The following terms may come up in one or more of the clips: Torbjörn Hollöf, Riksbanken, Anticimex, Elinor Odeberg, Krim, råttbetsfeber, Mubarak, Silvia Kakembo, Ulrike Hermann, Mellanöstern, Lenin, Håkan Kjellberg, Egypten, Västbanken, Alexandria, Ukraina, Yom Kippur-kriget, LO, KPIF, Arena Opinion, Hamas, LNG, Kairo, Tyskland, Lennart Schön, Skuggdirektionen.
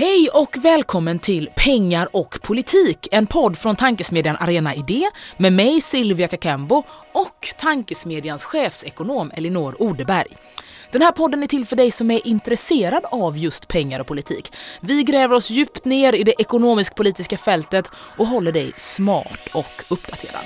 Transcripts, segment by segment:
Hej och välkommen till Pengar och politik, en podd från tankesmedjan Arena Idé med mig Silvia Kakembo och tankesmedjans chefsekonom Elinor Odeberg. Den här podden är till för dig som är intresserad av just pengar och politik. Vi gräver oss djupt ner i det ekonomisk-politiska fältet och håller dig smart och uppdaterad.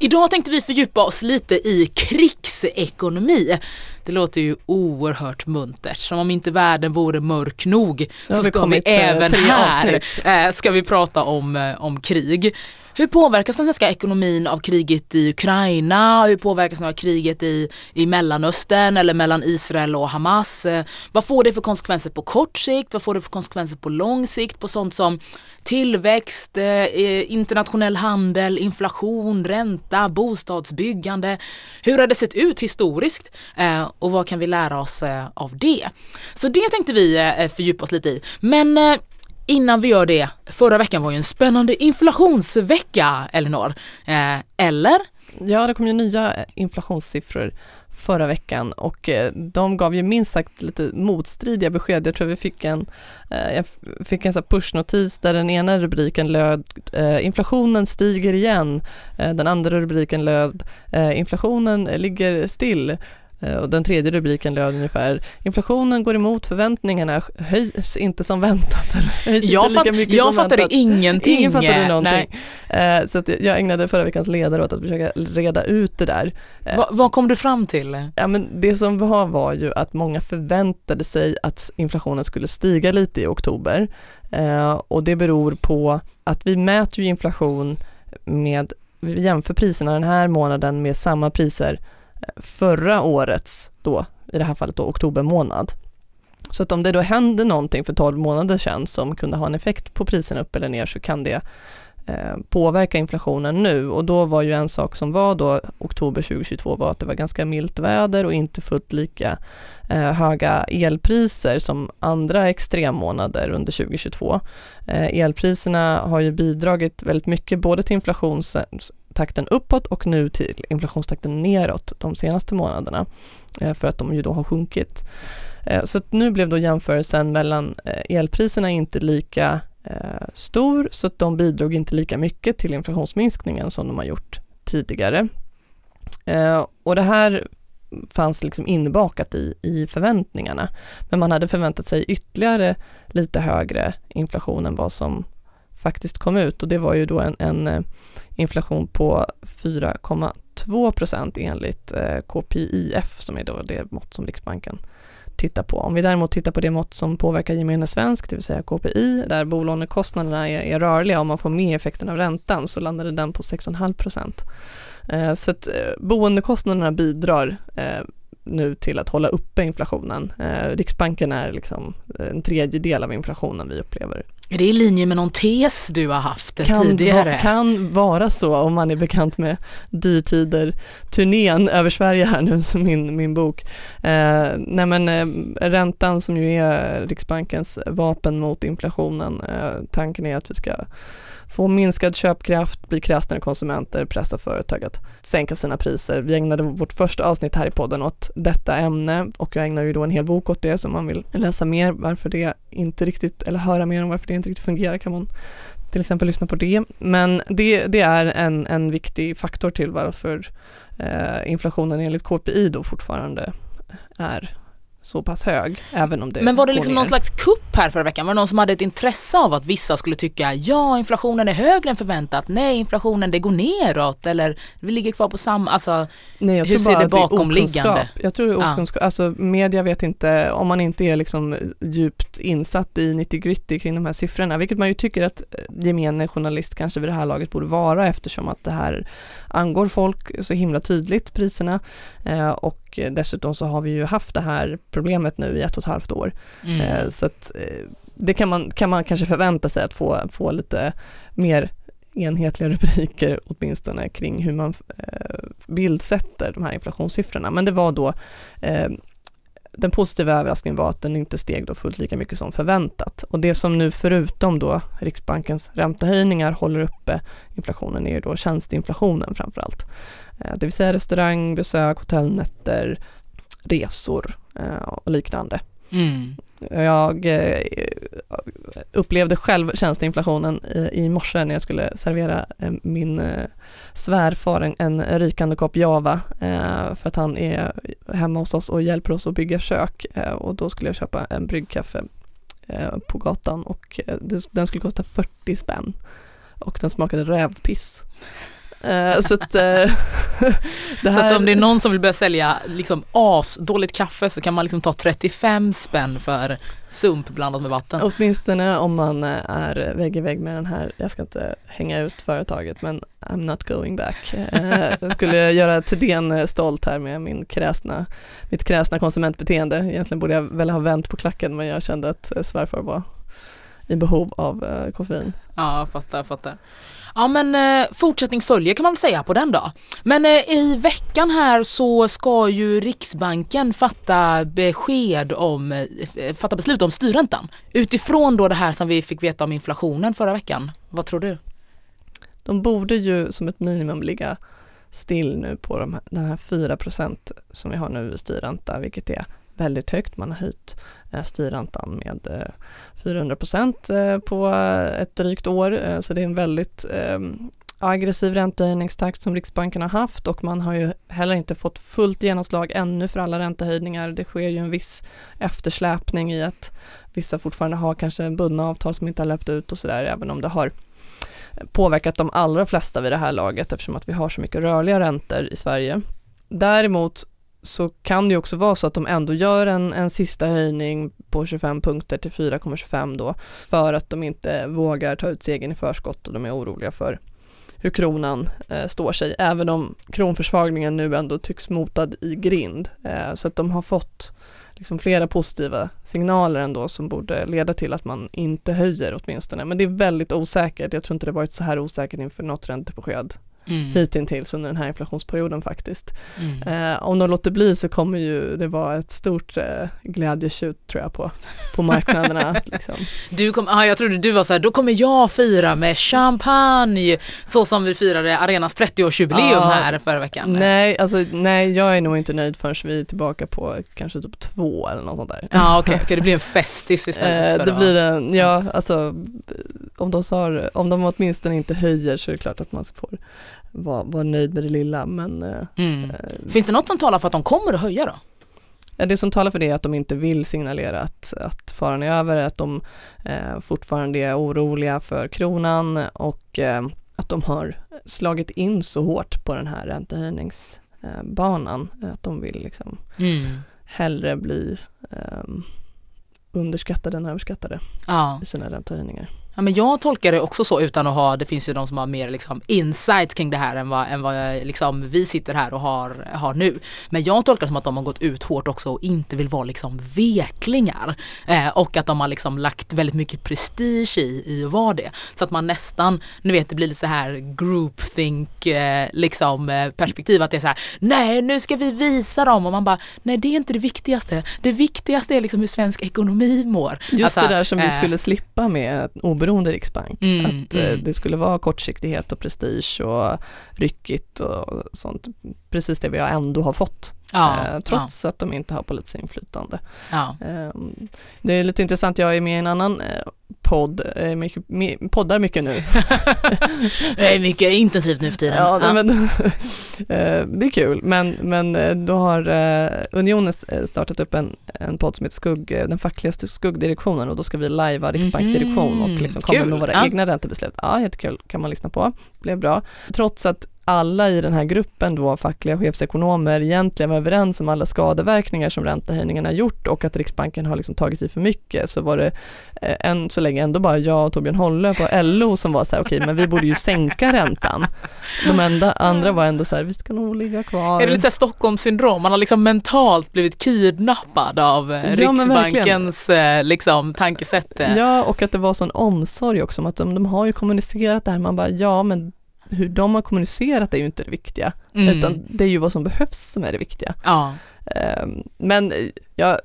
Idag tänkte vi fördjupa oss lite i krigsekonomi. Det låter ju oerhört muntert. Som om inte världen vore mörk nog så ska vi även här ska vi prata om krig. Hur påverkas den svenska ekonomin av kriget i Ukraina? Hur påverkas den av kriget i Mellanöstern eller mellan Israel och Hamas? Vad får det för konsekvenser på kort sikt? Vad får det för konsekvenser på lång sikt? På sånt som tillväxt, internationell handel, inflation, ränta, bostadsbyggande. Hur har det sett ut historiskt? Och vad kan vi lära oss av det? Så det tänkte vi fördjupa oss lite i. Men innan vi gör det, förra veckan var ju en spännande inflationsvecka, Elinor. Eller? Ja, det kom ju nya inflationssiffror förra veckan och de gav ju minst sagt lite motstridiga besked. Jag tror vi fick en sån pushnotis där den ena rubriken löd inflationen stiger igen. Den andra rubriken löd inflationen ligger still. Och den tredje rubriken löd ungefär inflationen går emot förväntningarna, höjs inte som väntat. Ingenting. Ingen fattade någonting. Nej. Så att jag ägnade förra veckans ledare åt att försöka reda ut det där. Vad kom du fram till? Ja, men det som var ju att många förväntade sig att inflationen skulle stiga lite i oktober. Och det beror på att vi mäter ju inflation med, vi jämför priserna den här månaden med samma priser förra årets då, i det här fallet då oktober månad. Så att om det då hände någonting för 12 månader sedan som kunde ha en effekt på priserna upp eller ner så kan det påverka inflationen nu. Och då var ju en sak som var då oktober 2022 var att det var ganska milt väder och inte fullt lika höga elpriser som andra extremmånader under 2022. Elpriserna har ju bidragit väldigt mycket både till inflationstakten uppåt och nu till inflationstakten neråt de senaste månaderna för att de ju då har sjunkit. Så att nu blev då jämförelsen mellan elpriserna inte lika stor så att de bidrog inte lika mycket till inflationsminskningen som de har gjort tidigare. Och det här fanns liksom inbakat i förväntningarna. Men man hade förväntat sig ytterligare lite högre inflation än vad som faktiskt kom ut och det var ju då en inflation på 4,2% enligt KPIF som är då det mått som Riksbanken tittar på. Om vi däremot tittar på det mått som påverkar gemene svensk, det vill säga KPI, där bolånekostnaderna är rörliga om man får med effekten av räntan så landade den på 6,5%. Så att boendekostnaderna bidrar nu till att hålla uppe inflationen. Riksbanken är liksom en tredjedel av inflationen vi upplever. Är det i linje med någon tes du har haft tidigare? Kan vara så om man är bekant med dyrtider-turnén över Sverige här nu som min bok. Räntan som ju är Riksbankens vapen mot inflationen. Tanken är att vi ska få minskad köpkraft, bli krassnare konsumenter, pressa företag att sänka sina priser. Vi ägnade vårt första avsnitt här i podden åt detta ämne och jag ägnar ju då en hel bok åt det som man vill läsa mer varför det inte riktigt, eller höra mer om varför det inte riktigt fungerar kan man till exempel lyssna på det. Men det är en viktig faktor till varför inflationen enligt KPI då fortfarande är så pass hög, även om det. Men var det liksom någon slags kupp här förra veckan? Var det någon som hade ett intresse av att vissa skulle tycka ja, inflationen är högre än förväntat, nej, inflationen det går neråt eller vi ligger kvar på samma, alltså nej, hur ser det bakomliggande? Jag tror det är okunskap, alltså media vet inte, om man inte är liksom djupt insatt i 90-gritty kring de här siffrorna, vilket man ju tycker att gemene journalist kanske vid det här laget borde vara eftersom att det här angår folk så himla tydligt, priserna och dessutom så har vi ju haft det här problemet nu i 1,5 år. Mm. Så att det kan man kanske förvänta sig att få lite mer enhetliga rubriker åtminstone kring hur man bildsätter de här inflationssiffrorna. Men det var då den positiva överraskningen var att den inte steg då fullt lika mycket som förväntat. Och det som nu förutom då Riksbankens räntehöjningar håller uppe inflationen är ju då tjänsteinflationen framförallt. Det vill säga restaurang, besök, hotellnätter, resor och liknande. Mm. Jag upplevde själv tjänsteinflationen i morse när jag skulle servera min svärfar en rykande kopp java för att han är hemma hos oss och hjälper oss att bygga kök, och då skulle jag köpa en bryggkaffe på gatan och den skulle kosta 40 spänn och den smakade rävpiss. Så att om det är någon som vill börja sälja liksom asdåligt kaffe så kan man liksom ta 35 spänn för sump blandat med vatten. Åtminstone om man är vägg i vägg med den här, jag ska inte hänga ut företaget men I'm not going back. Jag skulle göra Tidén stolt här med mitt kräsna konsumentbeteende. Egentligen borde jag väl ha vänt på klacken men jag kände att svärfar var i behov av koffein. Ja, fattar. Ja, men fortsättning följer kan man väl säga på den då. Men i veckan här så ska ju Riksbanken fatta beslut om styrräntan. Utifrån då det här som vi fick veta om inflationen förra veckan. Vad tror du? De borde ju som ett minimum ligga still nu på den här 4% som vi har nu i styrränta, vilket är väldigt högt. Man har höjt styrräntan med 400% på ett drygt år. Så det är en väldigt aggressiv räntehöjningstakt som Riksbanken har haft, och man har ju heller inte fått fullt genomslag ännu för alla räntehöjningar. Det sker ju en viss eftersläpning i att vissa fortfarande har kanske bundna avtal som inte har löpt ut och sådär, även om det har påverkat de allra flesta vid det här laget eftersom att vi har så mycket rörliga räntor i Sverige. Däremot så kan det ju också vara så att de ändå gör en sista höjning på 25 punkter till 4,25 då, för att de inte vågar ta ut segern i förskott och de är oroliga för hur kronan står sig, även om kronförsvagningen nu ändå tycks motad i grind. Så att de har fått liksom flera positiva signaler ändå som borde leda till att man inte höjer åtminstone. Men det är väldigt osäkert. Jag tror inte det varit så här osäkert inför något räntebesked. Mm. Hittills under den här inflationsperioden faktiskt. Mm. Om de låter bli så kommer ju det vara ett stort glädjetjut tror jag på marknaderna. liksom. Jag trodde du var så här, då kommer jag fira med champagne så som vi firade Arenas 30-årsjubileum här förra veckan. Nej, jag är nog inte nöjd förrän vi är tillbaka på kanske typ 2 eller något sånt där. Ja, okej, det blir en festis istället. Om de åtminstone inte höjer så är det klart att man får var nöjd med det lilla, men finns det något som talar för att de kommer att höja då? Det som talar för det är att de inte vill signalera att faran är över, att de fortfarande är oroliga för kronan och att de har slagit in så hårt på den här räntehöjningsbanan att de vill liksom hellre bli underskattade än överskattade i sina räntehöjningar. Ja, men jag tolkar det också så utan att det finns ju de som har mer liksom insight kring det här än vad liksom vi sitter här och har nu. Men jag tolkar det som att de har gått ut hårt också och inte vill vara liksom veklingar. Och att de har liksom lagt väldigt mycket prestige i att vara det. Så att man nästan, det blir lite så här groupthink perspektiv, att det är så här, nej nu ska vi visa dem. Och man bara, nej det är inte det viktigaste. Det viktigaste är liksom hur svensk ekonomi mår. Just det där som vi skulle slippa med oberoende Riksbank. Det skulle vara kortsiktighet och prestige och ryckigt och sånt. Precis det vi ändå har fått. Trots att de inte har politiskt inflytande. Det är lite intressant, jag är med i en annan podd. Poddar mycket nu. Det är mycket intensivt nu för tiden. Det är kul. Men då har Unionen startat upp en podd som heter den fackliga skuggdirektionen, och då ska vi lajva Riksbanksdirektion och liksom komma med våra egna räntebeslut. Ja, jättekul. Kan man lyssna på. Blev bra. Trots att alla i den här gruppen då, fackliga chefsekonomer, egentligen var överens om alla skadeverkningar som räntehöjningarna gjort och att Riksbanken har liksom tagit i för mycket, så var det än så länge ändå bara jag och Torbjörn Hollöf och LO som var så här, okej, men vi borde ju sänka räntan. De andra var ändå så här, vi ska nog ligga kvar. Är det lite så här Stockholmssyndrom? Man har liksom mentalt blivit kidnappad av Riksbankens tankesätt. Ja, och att det var sån omsorg också om att de har ju kommunicerat det här. Man bara, hur de har kommunicerat är ju inte det viktiga, utan det är ju vad som behövs som är det viktiga. Men jag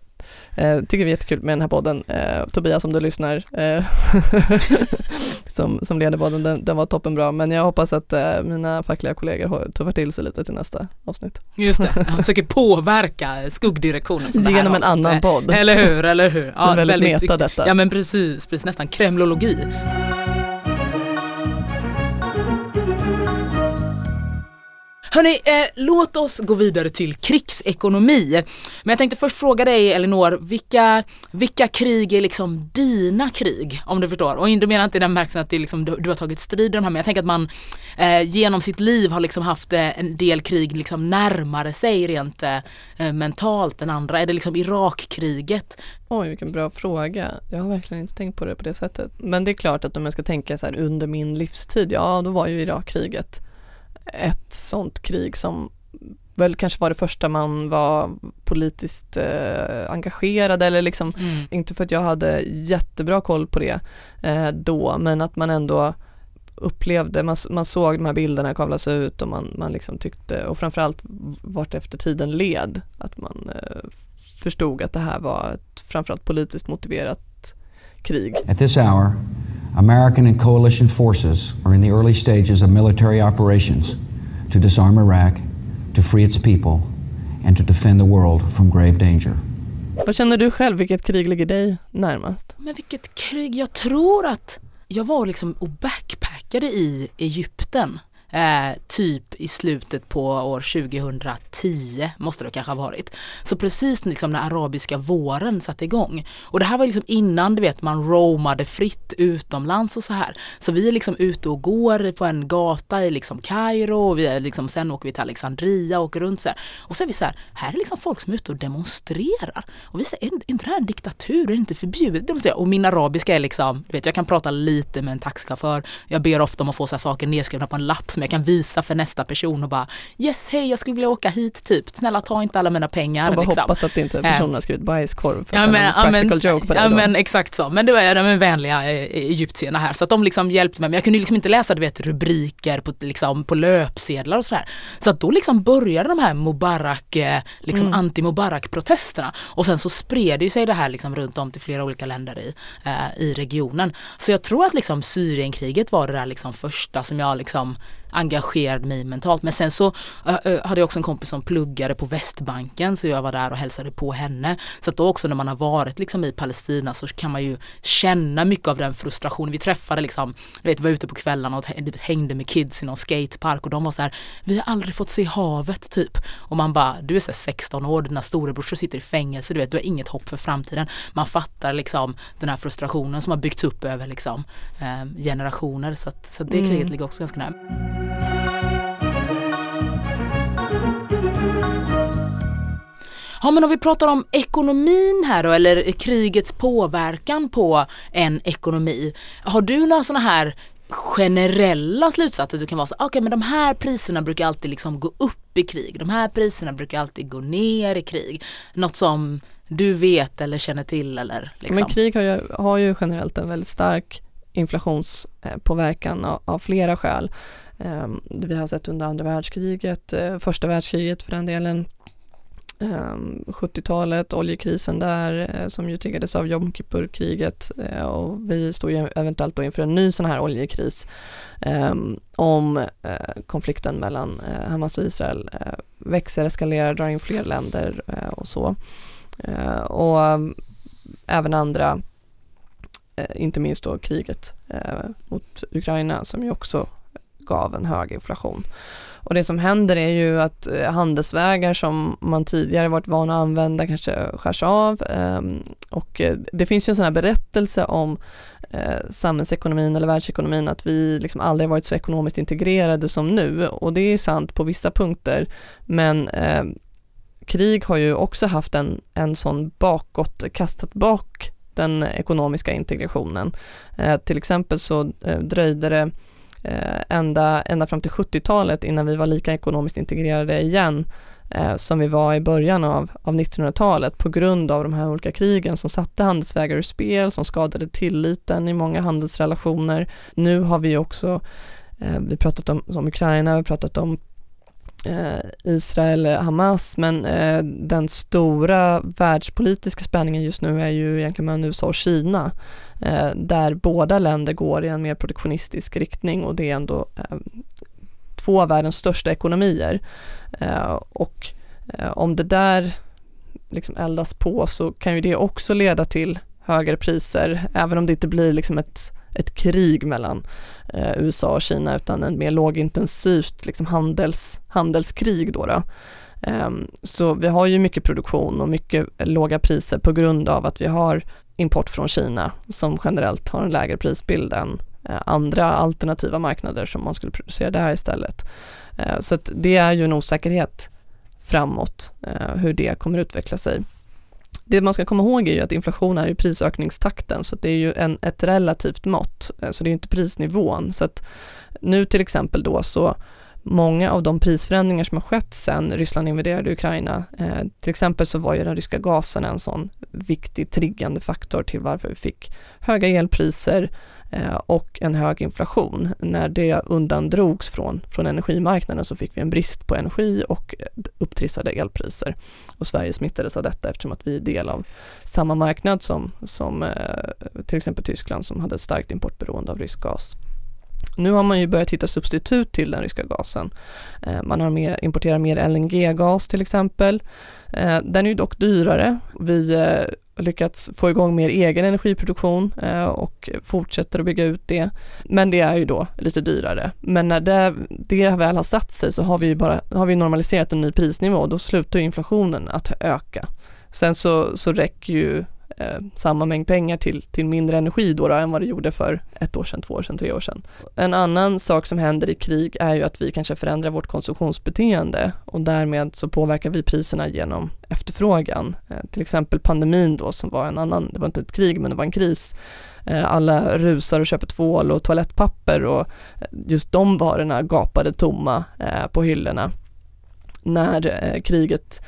tycker det är jättekul med den här podden. Tobias, om du lyssnar, som leder podden, den var toppenbra. Men jag hoppas att mina fackliga kollegor tuffar till sig lite till nästa avsnitt. Just det, han försöker påverka skuggdirektionen. Genom en annan podd. Eller hur? Ja, väldigt meta detta. Ja, men precis, nästan kremlologi. Hörrni, låt oss gå vidare till krigsekonomi. Men jag tänkte först fråga dig, Elinor, vilka krig är liksom dina krig, om du förstår? Och du menar inte i den märkelsen att det liksom, du har tagit strid i de här, men jag tänker att man genom sitt liv har liksom haft en del krig liksom närmare sig rent mentalt än andra. Är det liksom Irakkriget? Oj, vilken bra fråga. Jag har verkligen inte tänkt på det på det sättet. Men det är klart att om jag ska tänka så här under min livstid, ja, då var ju Irakkriget ett sånt krig som väl kanske var det första man var politiskt engagerad, eller liksom, inte för att jag hade jättebra koll på det då, men att man ändå upplevde, man såg de här bilderna kavlas ut och man liksom tyckte, och framförallt vart efter tiden led, att man förstod att det här var ett framförallt politiskt motiverat krig. At this hour, American and coalition forces are in the early stages of military operations to disarm Iraq, to free its people and to defend the world from grave danger. Vad känner du själv? Vilket krig ligger dig närmast? Men vilket krig? Jag tror att jag var liksom och backpackade i Egypten. Typ i slutet på år 2010 måste det kanske ha varit. Så precis liksom när arabiska våren satte igång. Och det här var liksom innan, du vet, man roamade fritt utomlands och så här. Så vi är liksom ute och går på en gata i liksom Kairo, och vi är liksom, sen åker vi till Alexandria och runt så här. Och så är vi så här, här är liksom folk som är ute och demonstrerar. Och vi säger, inte det här en diktatur, det är inte förbjudet att demonstrera. Och min arabiska är liksom, du vet, jag kan prata lite med en taxichaufför. Jag ber ofta om att få så här saker nedskrivna på en lapp som jag kan visa för nästa person och bara, yes, hej, jag skulle vilja åka hit typ, snälla ta inte alla mina pengar. Jag bara liksom hoppas att inte personen har skrivit bajskorv för joke på det. Ja, men exakt så, men det var de vänliga egyptierna här, så att de liksom hjälpte mig, men jag kunde liksom inte läsa, du vet, rubriker på löpsedlar och sådär, så att då liksom började de här Mubarak, liksom anti-Mubarak-protesterna, och sen så spred det sig det här liksom runt om till flera olika länder i regionen, så jag tror att liksom Syrienkriget var det där liksom första som jag liksom engagerad mig mentalt. Men sen så hade jag också en kompis som pluggade på Västbanken, så jag var där och hälsade på henne. Så att då också när man har varit liksom i Palestina så kan man ju känna mycket av den frustrationen. Vi träffade liksom, var ute på kvällarna och hängde med kids i någon skatepark, och de var så här, vi har aldrig fått se havet typ. Och man bara, du är så 16 år, dina storebror sitter i fängelse, du har inget hopp för framtiden. Man fattar liksom den här frustrationen som har byggts upp över liksom generationer. Så det kriget ligger också ganska nära. Ja, men om vi pratar om ekonomin här då, eller krigets påverkan på en ekonomi, har du några sådana här generella slutsatser du kan vara så, okej, men de här priserna brukar alltid liksom gå upp i krig, de här priserna brukar alltid gå ner i krig, något som du vet eller känner till eller liksom? Men krig har ju generellt en väldigt stark inflationspåverkan av flera skäl. Vi har sett under andra världskriget, första världskriget för den delen, 70-talet, oljekrisen där, som ju triggades av Yom Kippur-kriget, och vi står ju eventuellt då inför en ny sån här oljekris om konflikten mellan Hamas och Israel växer, eskalerar, drar in fler länder och så. Och även andra, inte minst då kriget mot Ukraina, som ju också gav en hög inflation. Och det som händer är ju att handelsvägar som man tidigare varit van att använda kanske skärs av, och det finns ju en sån här berättelse om samhällsekonomin eller världsekonomin, att vi liksom aldrig varit så ekonomiskt integrerade som nu, och det är sant på vissa punkter, men krig har ju också haft en sån kastat bak den ekonomiska integrationen. Till exempel så dröjde det ända fram till 70-talet innan vi var lika ekonomiskt integrerade igen som vi var i början av 1900-talet, på grund av de här olika krigen som satte handelsvägar ur spel, som skadade tilliten i många handelsrelationer. Nu har vi också, vi pratat om Ukraina, vi pratat om Israel och Hamas, men den stora världspolitiska spänningen just nu är ju egentligen mellan USA och Kina, där båda länder går i en mer protektionistisk riktning, och det är ändå två av världens största ekonomier, och om det där liksom eldas på, så kan ju det också leda till högre priser, även om det inte blir liksom ett krig mellan USA och Kina, utan en mer lågintensivt liksom handelskrig då. Så vi har ju mycket produktion och mycket låga priser på grund av att vi har import från Kina som generellt har en lägre prisbild än andra alternativa marknader som man skulle producera där istället. Så att det är ju en osäkerhet framåt hur det kommer utveckla sig. Det man ska komma ihåg är ju att inflation är ju prisökningstakten, så att det är ju ett relativt mått, så det är inte prisnivån. Så att nu till exempel då, så många av de prisförändringar som har skett sedan Ryssland invaderade Ukraina, till exempel så var ju den ryska gasen en sån viktig triggande faktor till varför vi fick höga elpriser och en hög inflation. När det undandrogs från energimarknaden, så fick vi en brist på energi och upptrissade elpriser. Och Sverige smittades av detta, eftersom att vi är del av samma marknad som till exempel Tyskland, som hade ett starkt importberoende av rysk gas. Nu har man ju börjat hitta substitut till den ryska gasen. Man har importerar mer LNG-gas till exempel. Den är ju dock dyrare. Vi har lyckats få igång mer egen energiproduktion och fortsätter att bygga ut det. Men det är ju då lite dyrare. Men när det väl har satt sig, så har vi normaliserat en ny prisnivå, och då slutar inflationen att öka. Sen så räcker ju samma mängd pengar till mindre energi då än vad det gjorde för 1 år sedan, 2 år sedan, 3 år sedan. En annan sak som händer i krig är ju att vi kanske förändrar vårt konsumtionsbeteende, och därmed så påverkar vi priserna genom efterfrågan. Till exempel pandemin då, som var en annan, det var inte ett krig men det var en kris. Alla rusar och köper tvål och toalettpapper, och just de varorna gapade tomma på hyllorna. När kriget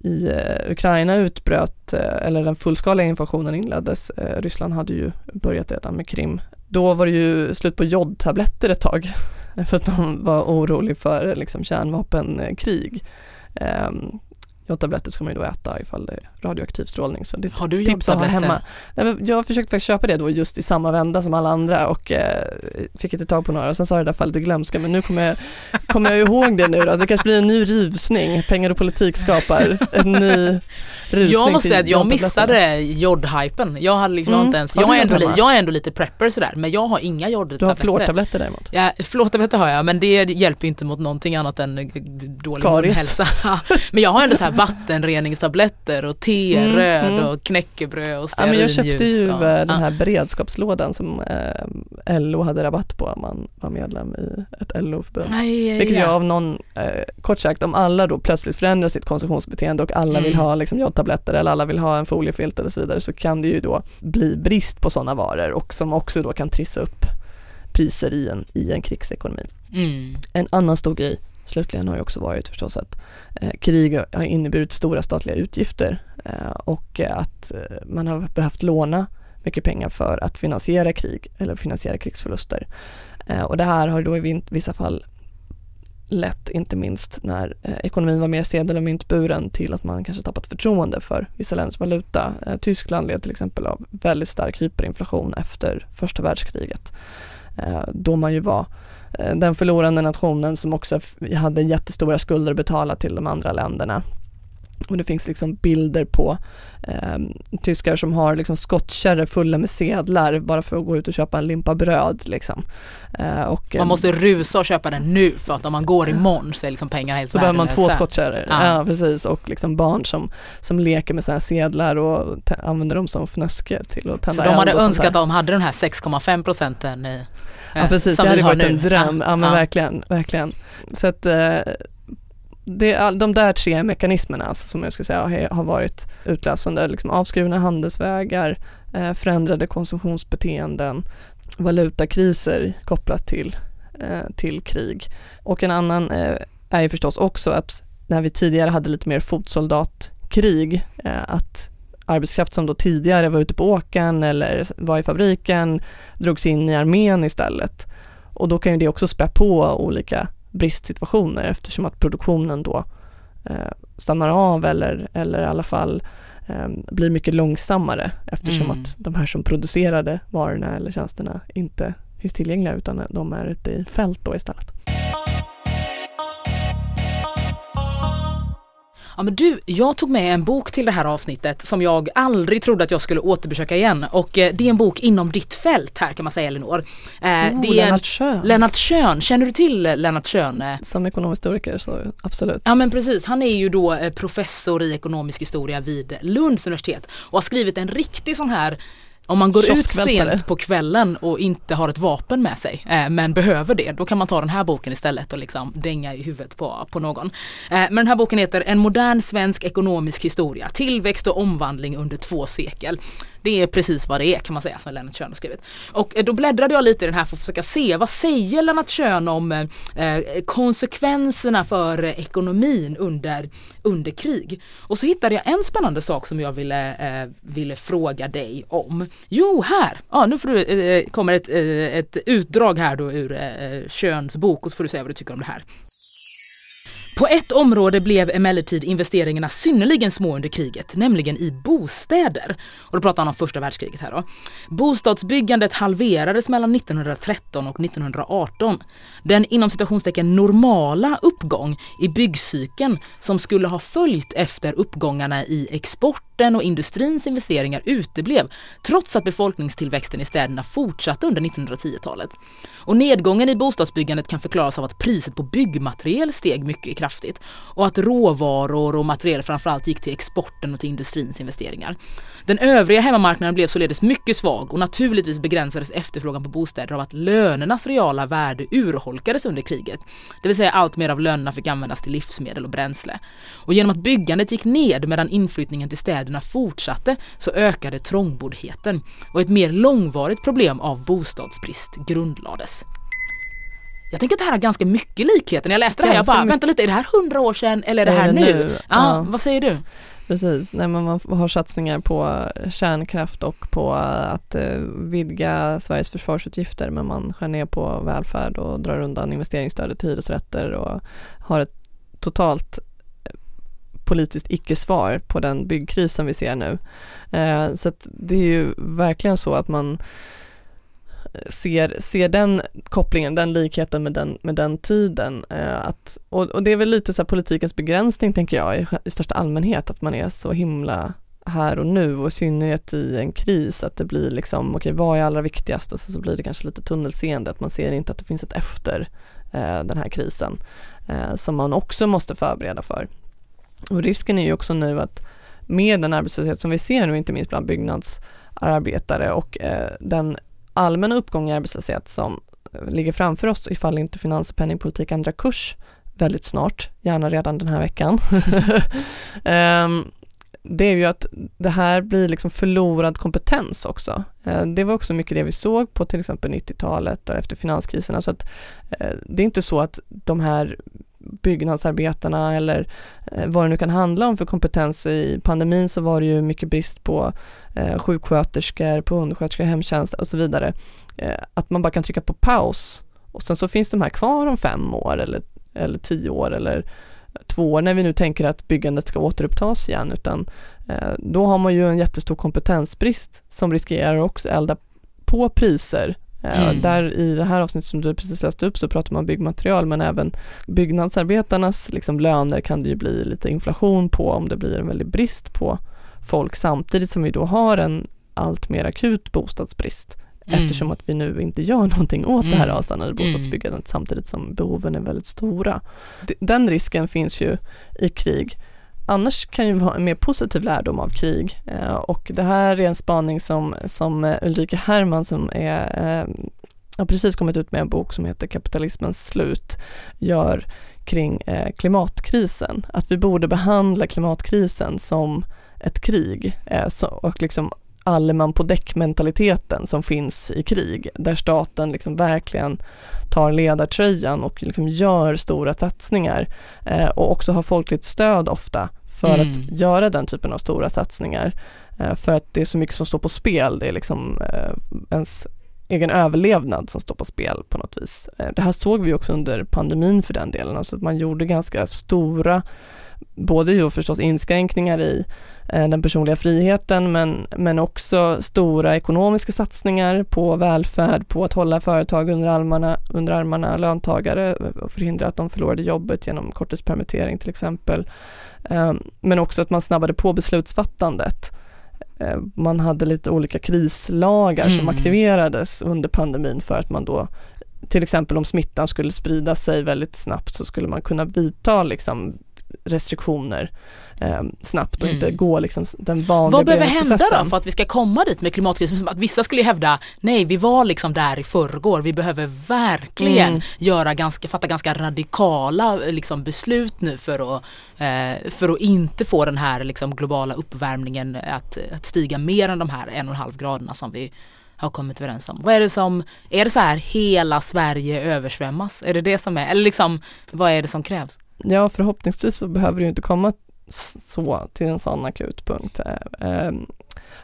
i Ukraina utbröt, eller den fullskaliga invasionen inleddes, Ryssland hade ju börjat redan med Krim. Då var det ju slut på jodtabletter ett tag, för att man var orolig för liksom kärnvapenkrig. Jodtabletter ska man ju då äta ifall det är radioaktiv strålning. Så det har du jodtabletter hemma? Nej, jag försökte faktiskt köpa det då just i samma vända som alla andra, och fick inte tag på några, och sen sa det där fallet i glömska, men nu kommer jag ihåg det nu då. Det kanske blir en ny rusning. Pengar och politik skapar en ny rusning. Jag måste säga att jag missade jodhypen. Jag hade liksom inte ens, jag är ändå lite prepper sådär, men jag har inga jodtabletter. Du har flårtabletter däremot? Ja, flårtabletter har jag, men det hjälper inte mot någonting annat än dålig hälsa. Men jag har ändå så här vattenreningstabletter och te, röd och knäckebröd och stearinljus. Ja, jag köpte ju den här beredskapslådan som LO hade rabatt på om man var medlem i ett LO-förbund. Vilket jag av någon, kort sagt, om alla då plötsligt förändrar sitt konsumtionsbeteende och alla vill ha liksom jodtabletter eller alla vill ha en foliefilt eller så vidare, så kan det ju då bli brist på sådana varor, och som också då kan trissa upp priser i en krigsekonomi. En annan stor grej slutligen har ju också varit förstås att krig har inneburit stora statliga utgifter, och att man har behövt låna mycket pengar för att finansiera krig eller finansiera krigsförluster. Och det här har då i vissa fall lett, inte minst när ekonomin var mer sedel- och myntburen, till att man kanske tappat förtroende för vissa länders valuta. Tyskland led till exempel av väldigt stark hyperinflation efter första världskriget, då man ju var den förlorande nationen som också hade jättestora skulder att betala till de andra länderna. Och det finns liksom bilder på tyskar som har liksom skottkärror fulla med sedlar bara för att gå ut och köpa en limpa bröd. Liksom. Man måste rusa och köpa den nu, för att om man går imorgon så är liksom pengarna helt så behöver man 2 skottkärror. Ja, precis. Och liksom barn som leker med såna här sedlar och använder dem som fnöske till att tända. Så de hade önskat att de hade den här 6,5% i... Ja, precis. Det hade varit en dröm. Ja, men verkligen, verkligen. Så att... de där 3 mekanismerna, alltså, som jag skulle säga har varit utlösande, liksom avskurna handelsvägar, förändrade konsumtionsbeteenden, valutakriser kopplat till krig. Och en annan är ju förstås också att när vi tidigare hade lite mer fotsoldatkrig, att arbetskraft som då tidigare var ute på åkern eller var i fabriken drogs in i armén istället. Och då kan ju det också spä på olika bristsituationer, eftersom att produktionen då stannar av eller i alla fall blir mycket långsammare, eftersom att de här som producerade varorna eller tjänsterna inte finns tillgängliga, utan de är ute i fält då istället. Ja, men du, jag tog med en bok till det här avsnittet som jag aldrig trodde att jag skulle återbesöka igen, och det är en bok inom ditt fält här, kan man säga, Elinor. Det är Lennart Schön. Lennart Schön, känner du till Lennart Schön? Som ekonomhistoriker så absolut. Ja, men precis, han är ju då professor i ekonomisk historia vid Lunds universitet och har skrivit en riktig sån här, om man går ut sent på kvällen och inte har ett vapen med sig men behöver det, då kan man ta den här boken istället och liksom dänga i huvudet på någon. Men den här boken heter En modern svensk ekonomisk historia, tillväxt och omvandling under 2 sekel. Det är precis vad det är, kan man säga, som Lennart Schön har skrivit. Och då bläddrade jag lite i den här för att försöka se, vad säger Lennart Schön om konsekvenserna för ekonomin under krig? Och så hittade jag en spännande sak som jag ville fråga dig om. Jo, här! Ja, nu får du, kommer ett utdrag här då ur Schöns bok, och så får du säga vad du tycker om det här. På ett område blev emellertid investeringarna synnerligen små under kriget, nämligen i bostäder. Och då pratar han om första världskriget här då. Bostadsbyggandet halverades mellan 1913 och 1918. Den inom citationstecken normala uppgång i byggcykeln som skulle ha följt efter uppgångarna i exporten och industrins investeringar uteblev, trots att befolkningstillväxten i städerna fortsatte under 1910-talet. Och nedgången i bostadsbyggandet kan förklaras av att priset på byggmaterial steg mycket kraftigt och att råvaror och material framförallt gick till exporten och till industrins investeringar. Den övriga hemmamarknaden blev således mycket svag, och naturligtvis begränsades efterfrågan på bostäder av att lönernas reala värde urholkades under kriget. Det vill säga allt mer av lönerna fick användas till livsmedel och bränsle. Och genom att byggandet gick ned medan inflyttningen till städerna fortsatte så ökade trångboddheten, och ett mer långvarigt problem av bostadsbrist grundlades. Jag tänker att det här har ganska mycket likheter. När jag läste det här, jag bara, vänta lite, är det här 100 år sedan eller är det här nu? Ja. Vad säger du? Precis, nej, men man har satsningar på kärnkraft och på att vidga Sveriges försvarsutgifter, men man skär ner på välfärd och drar undan investeringsstödet till hyresrätter och har ett totalt politiskt icke-svar på den byggkrisen vi ser nu. Så att det är ju verkligen så att man ser den kopplingen, den likheten med den tiden. Och det är väl lite så här politikens begränsning, tänker jag, i största allmänhet, att man är så himla här och nu, och i synnerhet i en kris, att det blir liksom, okej, vad är allra viktigast? Och så blir det kanske lite tunnelseende, att man ser inte att det finns ett efter den här krisen som man också måste förbereda för. Och risken är ju också nu att med den arbetslöshet som vi ser nu, inte minst bland byggnadsarbetare, och den allmänna uppgång i arbetslöshet som ligger framför oss, ifall inte finans- och penningpolitik ändrar kurs väldigt snart, gärna redan den här veckan. Det är ju att det här blir liksom förlorad kompetens också. Det var också mycket det vi såg på till exempel 90-talet och efter finanskriserna. Så att det är inte så att de här byggnadsarbetarna eller vad det nu kan handla om för kompetens. I pandemin så var det ju mycket brist på sjuksköterskor, på undersköterskor, hemtjänst och så vidare. Att man bara kan trycka på paus, och sen så finns de här kvar om 5 år eller 10 år eller 2 år, när vi nu tänker att byggandet ska återupptas igen, utan då har man ju en jättestor kompetensbrist som riskerar också elda på priser. Där i det här avsnittet som du precis läste upp så pratar man om byggmaterial, men även byggnadsarbetarnas liksom löner kan det ju bli lite inflation på om det blir en väldigt brist på folk, samtidigt som vi då har en allt mer akut bostadsbrist, eftersom att vi nu inte gör någonting åt det här avstannade bostadsbyggandet, samtidigt som behoven är väldigt stora. Den risken finns ju i krig. Annars kan ju vara en mer positiv lärdom av krig, och det här är en spaning som Ulrike Hermann, som har precis kommit ut med en bok som heter Kapitalismens slut, gör kring klimatkrisen. Att vi borde behandla klimatkrisen som ett krig, och liksom allman på däck-mentaliteten som finns i krig, där staten liksom verkligen tar ledartröjan och liksom gör stora satsningar, och också har folkligt stöd ofta för att göra den typen av stora satsningar, för att det är så mycket som står på spel. Det är liksom ens egen överlevnad som står på spel på något vis. Det här såg vi också under pandemin för den delen. Alltså att man gjorde ganska stora, både ju förstås inskränkningar i den personliga friheten, men också stora ekonomiska satsningar på välfärd, på att hålla företag under armarna, löntagare, och förhindra att de förlorade jobbet genom korttidspermittering till exempel. Men också att man snabbade på beslutsfattandet. Man hade lite olika krislagar som aktiverades under pandemin för att man då, till exempel om smittan skulle sprida sig väldigt snabbt, så skulle man kunna vidta liksom restriktioner snabbt och inte gå liksom den vanliga. Vad behöver hända då för att vi ska komma dit med klimatkrisen? Att vissa skulle hävda, nej vi var liksom där i förrgår, vi behöver verkligen fatta ganska radikala liksom beslut nu för att inte få den här liksom globala uppvärmningen att stiga mer än de här 1,5 graderna som vi har kommit överens om. Vad är det som, är det så här hela Sverige översvämmas? Är det som är, eller liksom vad är det som krävs? Ja, förhoppningsvis så behöver det ju inte komma så till en sån akut punkt.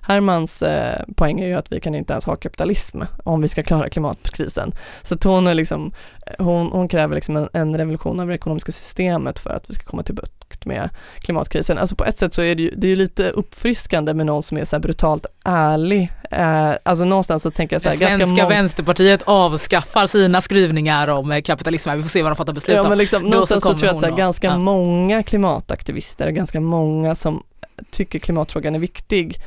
Hermans poäng är ju att vi kan inte ens ha kapitalism om vi ska klara klimatkrisen. Så att hon, är liksom, hon kräver liksom en revolution av det ekonomiska systemet för att vi ska komma till bukt med klimatkrisen. Alltså på ett sätt så är det är ju lite uppfriskande med någon som är så här brutalt ärlig. Alltså någonstans så tänker jag så här, ganska svenska Vänsterpartiet avskaffar sina skrivningar om kapitalismen. Vi får se vad de fattar beslut om. Ja, men liksom, någonstans så tror jag att så här, ganska många klimataktivister, ganska många som tycker klimatfrågan är viktig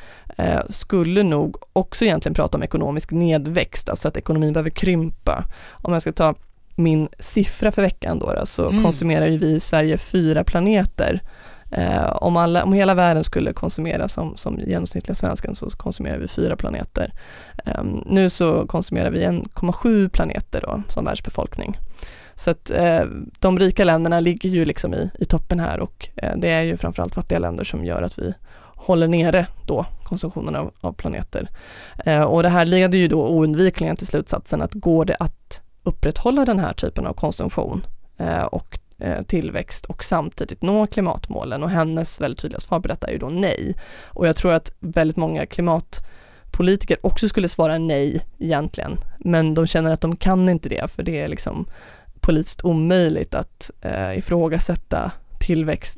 skulle nog också egentligen prata om ekonomisk nedväxt, alltså att ekonomin behöver krympa. Om jag ska ta min siffra för veckan då så konsumerar ju vi i Sverige 4 planeter. Om hela världen skulle konsumera som genomsnittliga svensken så konsumerar vi 4 planeter. Nu så konsumerar vi 1,7 planeter då, som världsbefolkning. Så att de rika länderna ligger ju liksom i toppen här, och det är ju framförallt fattiga länder som gör att vi håller nere då konsumtionen av planeter. Och det här leder ju då oundvikligen till slutsatsen att går det att upprätthålla den här typen av konsumtion och tillväxt och samtidigt nå klimatmålen? Och hennes väldigt tydliga svar på detta är ju då nej. Och jag tror att väldigt många klimatpolitiker också skulle svara nej egentligen, men de känner att de kan inte det, för det är liksom politiskt omöjligt att ifrågasätta tillväxt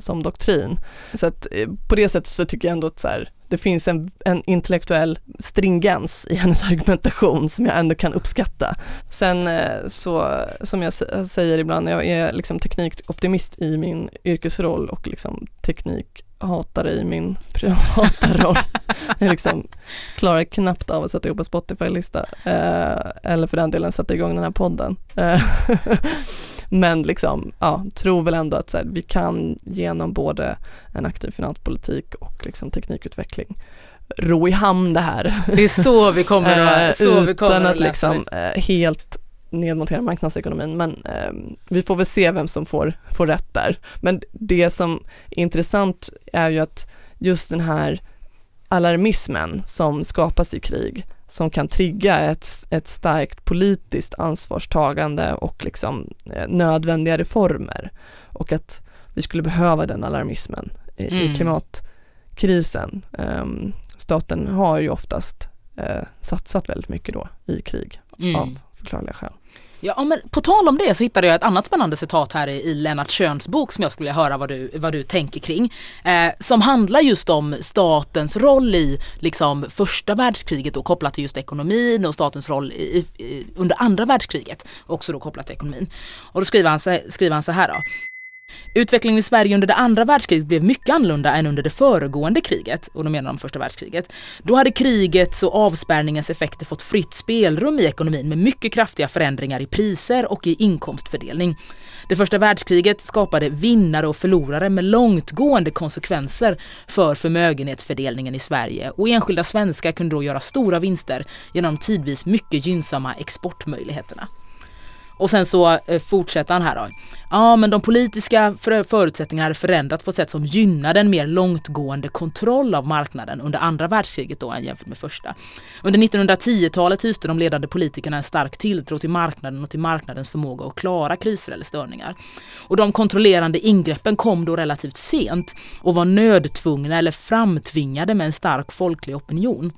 som doktrin. Så att på det sättet så tycker jag ändå att så här, det finns en intellektuell stringens i hennes argumentation som jag ändå kan uppskatta. Sen så, som jag säger ibland, jag är liksom teknikoptimist i min yrkesroll och liksom teknikhatare i min privata roll. Jag liksom klarar knappt av att sätta ihop en Spotify-lista eller för den delen sätta igång den här podden. Men liksom, ja, tror väl ändå att så här, vi kan genom både en aktiv finanspolitik och liksom teknikutveckling ro i hamn det här. Det är så vi kommer att utan att liksom helt nedmontera marknadsekonomin. Men vi får väl se vem som får rätt där. Men det som är intressant är ju att just den här alarmismen som skapas i krig, som kan trigga ett starkt politiskt ansvarstagande och liksom nödvändiga reformer, och att vi skulle behöva den alarmismen i klimatkrisen. Staten har ju oftast satsat väldigt mycket då i krig av förklarliga skäl. Ja, men på tal om det så hittade jag ett annat spännande citat här i Lennart Schöns bok som jag skulle vilja höra vad du tänker kring. Som handlar just om statens roll i liksom första världskriget och kopplat till just ekonomin, och statens roll under andra världskriget också då kopplat till ekonomin. Och då skriver han så här då. Utvecklingen i Sverige under det andra världskriget blev mycket annorlunda än under det föregående kriget, och då menar de första världskriget. Då hade krigets och avspärrningens effekter fått fritt spelrum i ekonomin med mycket kraftiga förändringar i priser och i inkomstfördelning. Det första världskriget skapade vinnare och förlorare med långtgående konsekvenser för förmögenhetsfördelningen i Sverige, och enskilda svenskar kunde då göra stora vinster genom tidvis mycket gynnsamma exportmöjligheterna. Och sen så fortsätter han här då. Ja, men de politiska förutsättningarna hade förändrats på ett sätt som gynnade en mer långtgående kontroll av marknaden under andra världskriget då än jämfört med första. Under 1910-talet hyste de ledande politikerna en stark tilltro till marknaden och till marknadens förmåga att klara kriser eller störningar. Och de kontrollerande ingreppen kom då relativt sent och var nödtvungna eller framtvingade med en stark folklig opinion.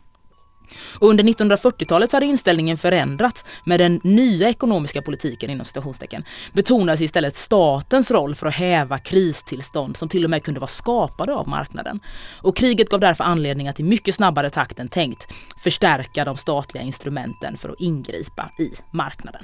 Och under 1940-talet hade inställningen förändrats med den nya ekonomiska politiken inom citationstecken. Betonades istället statens roll för att häva kristillstånd som till och med kunde vara skapade av marknaden. Och kriget gav därför anledning att i mycket snabbare takt än tänkt förstärka de statliga instrumenten för att ingripa i marknaden.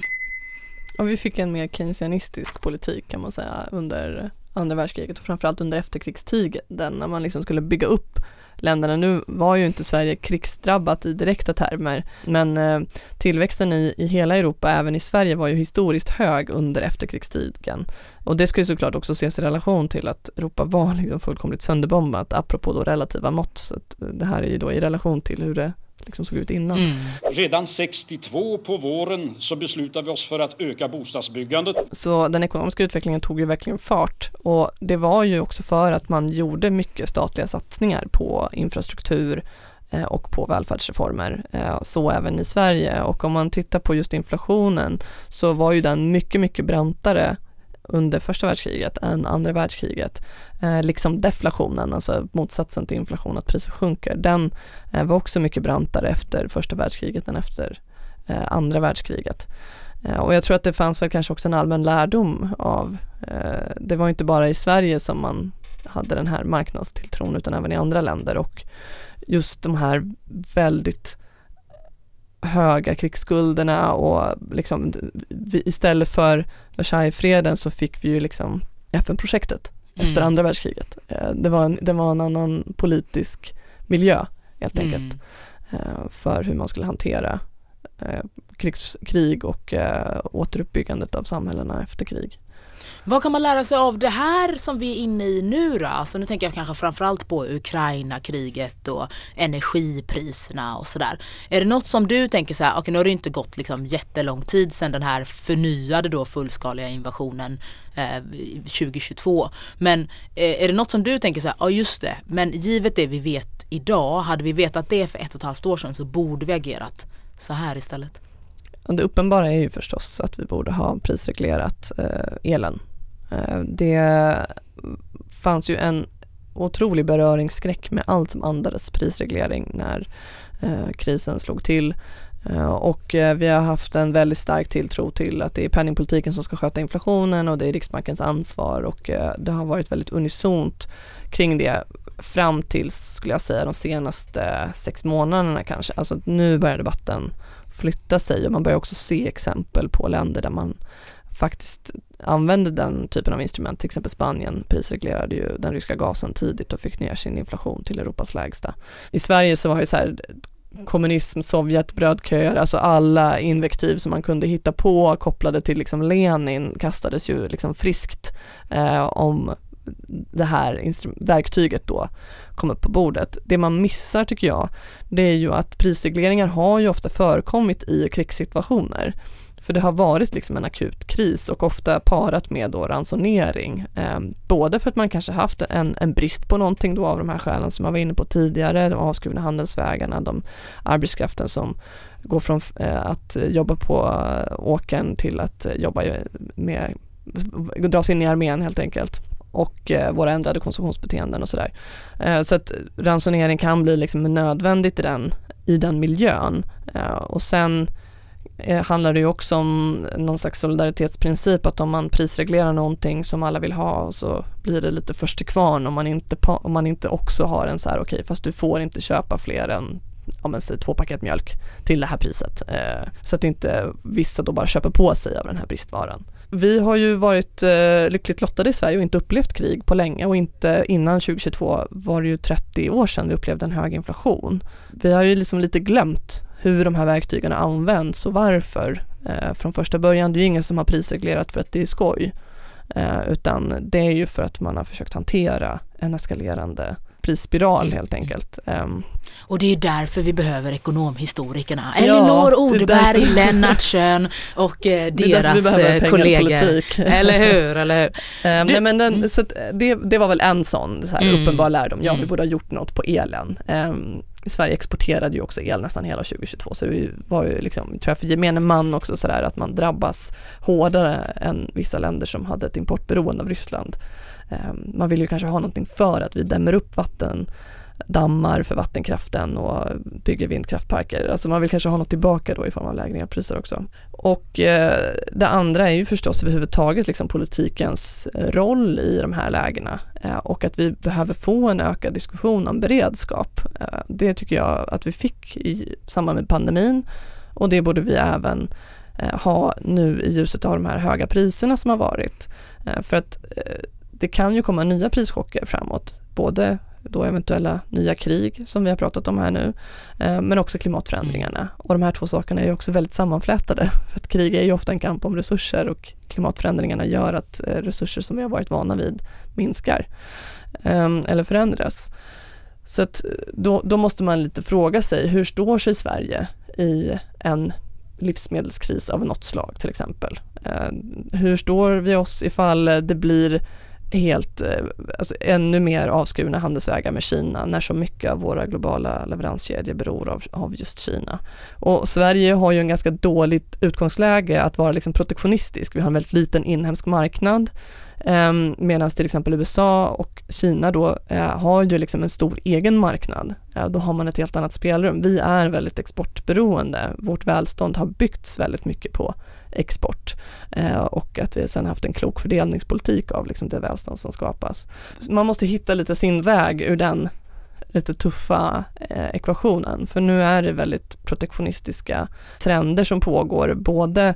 Och vi fick en mer keynesianistisk politik kan man säga under andra världskriget och framförallt under efterkrigstiden när man liksom skulle bygga upp länderna. Nu var ju inte Sverige krigsdrabbat i direkta termer, men tillväxten i hela Europa, även i Sverige, var ju historiskt hög under efterkrigstiden. Och det ska ju såklart också ses i relation till att Europa var liksom fullkomligt sönderbombat, apropå då relativa mått. Så att det här är ju då i relation till hur det liksom såg ut innan. Mm. Redan 62 på våren så beslutade vi oss för att öka bostadsbyggandet. Så den ekonomiska utvecklingen tog ju verkligen fart, och det var ju också för att man gjorde mycket statliga satsningar på infrastruktur och på välfärdsreformer, så även i Sverige. Och om man tittar på just inflationen så var ju den mycket, mycket brantare under första världskriget än andra världskriget. Liksom deflationen, alltså motsatsen till inflation, att priser sjunker, den var också mycket brantare efter första världskriget än efter andra världskriget. Och jag tror att det fanns väl kanske också en allmän lärdom av, det var inte bara i Sverige som man hade den här marknadstilltron utan även i andra länder, och just de här väldigt höga krigsskulderna och liksom, istället för Versaillesfreden så fick vi ju liksom FN-projektet efter andra världskriget. Det var en annan politisk miljö helt enkelt för hur man skulle hantera krig och återuppbyggandet av samhällena efter krig. Vad kan man lära sig av det här som vi är inne i nu då? Alltså nu tänker jag kanske framförallt på Ukraina-kriget och energipriserna och sådär. Är det något som du tänker så här, okej, nu har det inte gått liksom jättelång tid sedan den här förnyade då fullskaliga invasionen 2022. Men är det något som du tänker så här, ja just det, men givet det vi vet idag, hade vi vetat det för 1,5 år sedan så borde vi agerat så här istället? Och det uppenbara är ju förstås att vi borde ha prisreglerat elen. Det fanns ju en otrolig beröringsskräck med allt som andades prisreglering när krisen slog till. Och vi har haft en väldigt stark tilltro till att det är penningpolitiken som ska sköta inflationen och det är Riksbankens ansvar, och det har varit väldigt unisont kring det fram till, skulle jag säga, de senaste 6 månaderna kanske. Alltså nu börjar debatten flytta sig, och man börjar också se exempel på länder där man faktiskt använder den typen av instrument. Till exempel Spanien prisreglerade ju den ryska gasen tidigt och fick ner sin inflation till Europas lägsta. I Sverige så var det så här, kommunism, Sovjet, brödköer, alltså alla invektiv som man kunde hitta på kopplade till liksom Lenin kastades ju liksom friskt om det här verktyget då kom upp på bordet. Det man missar tycker jag, det är ju att prisregleringar har ju ofta förekommit i krigssituationer. För det har varit liksom en akut kris och ofta parat med då ransonering. Både för att man kanske haft en brist på någonting då av de här skälen som man var inne på tidigare, de avskurna handelsvägarna, de arbetskraften som går från att jobba på åkern till att jobba med, dra sig in i armén helt enkelt, och våra ändrade konsumtionsbeteenden och sådär. Så att ransonering kan bli liksom nödvändigt i den miljön. Och sen handlar det ju också om någon slags solidaritetsprincip, att om man prisreglerar någonting som alla vill ha så blir det lite först till kvarn om man inte också har en så här, okej, fast du får inte köpa fler än, om man säger 2 paket mjölk till det här priset, så att inte vissa då bara köper på sig av den här bristvaran. Vi har ju varit lyckligt lottade i Sverige och inte upplevt krig på länge, och inte innan 2022 var det ju 30 år sedan vi upplevde en hög inflation. Vi har ju liksom lite glömt hur de här verktygen används och varför. Från första början, det är ju ingen som har prisreglerat för att det är skoj, utan det är ju för att man har försökt hantera en eskalerande prisspiral helt enkelt. Och det är därför vi behöver ekonomhistorikerna. Ja, Elinor Odeberg, Lennart Schön och deras kollegor. Eller hur? Nej, men det var väl en sån så här, uppenbar lärdom. Ja, vi borde ha gjort något på elen. Sverige exporterade ju också el nästan hela 2022, så det var ju liksom, tror jag, för gemene man också så där, att man drabbas hårdare än vissa länder som hade ett importberoende av Ryssland. Man vill ju kanske ha någonting för att vi dämmer upp vatten dammar för vattenkraften och bygger vindkraftparker. Alltså man vill kanske ha något tillbaka då i form av lägre priser också. Och det andra är ju förstås överhuvudtaget liksom politikens roll i de här lägena och att vi behöver få en ökad diskussion om beredskap. Det tycker jag att vi fick i samband med pandemin, och det borde vi även ha nu i ljuset av de här höga priserna som har varit. För att det kan ju komma nya prischocker framåt, både då eventuella nya krig som vi har pratat om här nu, men också klimatförändringarna. Och de här två sakerna är ju också väldigt sammanflätade, för att krig är ju ofta en kamp om resurser och klimatförändringarna gör att resurser som vi har varit vana vid minskar eller förändras. Så att då måste man lite fråga sig, hur står sig Sverige i en livsmedelskris av något slag till exempel? Hur står vi oss ifall det blir ännu mer avskurna handelsvägar med Kina, när så mycket av våra globala leveranskedjor beror av just Kina? Och Sverige har ju en ganska dåligt utgångsläge att vara liksom protektionistisk. Vi har en väldigt liten inhemsk marknad, medan till exempel USA och Kina då har ju liksom en stor egen marknad. Då har man ett helt annat spelrum. Vi är väldigt exportberoende. Vårt välstånd har byggts väldigt mycket på export och att vi sedan haft en klok fördelningspolitik av liksom det välstånd som skapas. Man måste hitta lite sin väg ur den lite tuffa ekvationen, för nu är det väldigt protektionistiska trender som pågår, både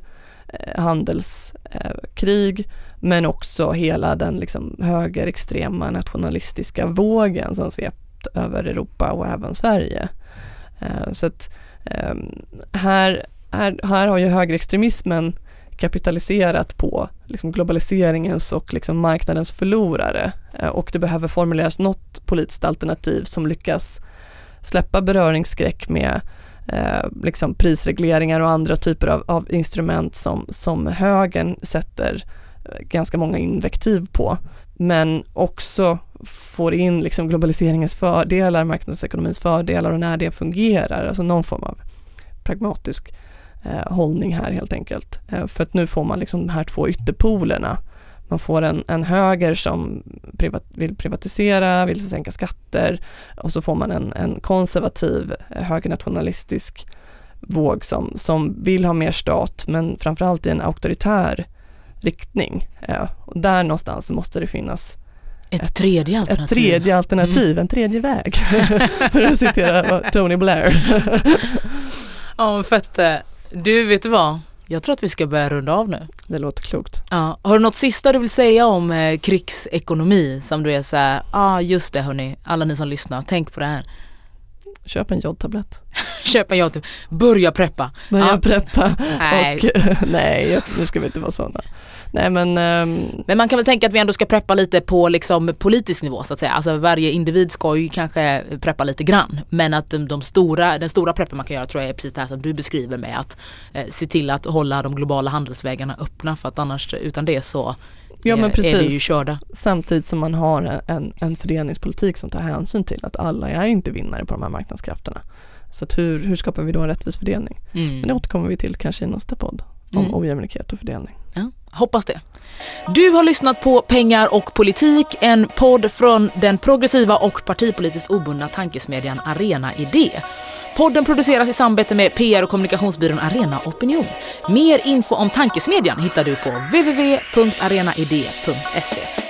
handelskrig men också hela den liksom högerextrema nationalistiska vågen som svept över Europa och även Sverige. Så att här har ju högerextremismen kapitaliserat på liksom globaliseringens och liksom marknadens förlorare, och det behöver formuleras något politiskt alternativ som lyckas släppa beröringsskräck med liksom prisregleringar och andra typer av instrument som högern sätter ganska många invektiv på, men också får in liksom globaliseringens fördelar, marknadsekonomins fördelar, och när det fungerar, alltså någon form av pragmatisk hållning här helt enkelt. För att nu får man liksom de här två ytterpolerna. Man får en höger som vill privatisera, vill sänka skatter, och så får man en konservativ högernationalistisk våg som vill ha mer stat, men framförallt i en auktoritär riktning. Och där någonstans måste det finnas ett tredje alternativ, en tredje väg, för att citera Tony Blair. Ja, för att vet du vad? Jag tror att vi ska börja runda av nu. Det låter klokt. Ja. Har du något sista du vill säga om krigsekonomi som du är så här, just det hörni, alla ni som lyssnar, tänk på det här. Köp en jodtablett. Köp en jodtablett. Börja preppa. Börja preppa. Nej, nu ska vi inte vara sådana. Nej, men man kan väl tänka att vi ändå ska preppa lite på liksom politisk nivå så att säga. Alltså varje individ ska ju kanske preppa lite grann, men att den stora preppen man kan göra tror jag är precis det här som du beskriver, med att se till att hålla de globala handelsvägarna öppna, för att annars utan det så men precis. Är vi ju körda. Samtidigt som man har en fördelningspolitik som tar hänsyn till att alla är inte vinnare på de här marknadskrafterna. Så att hur skapar vi då en rättvis fördelning? Men det återkommer vi till kanske i nästa podd om ojämlikhet och fördelning. Ja, hoppas det. Du har lyssnat på Pengar och politik, en podd från den progressiva och partipolitiskt obundna tankesmedjan Arena Idé. Podden produceras i samarbete med PR- och kommunikationsbyrån Arena Opinion. Mer info om tankesmedjan hittar du på www.arenaide.se.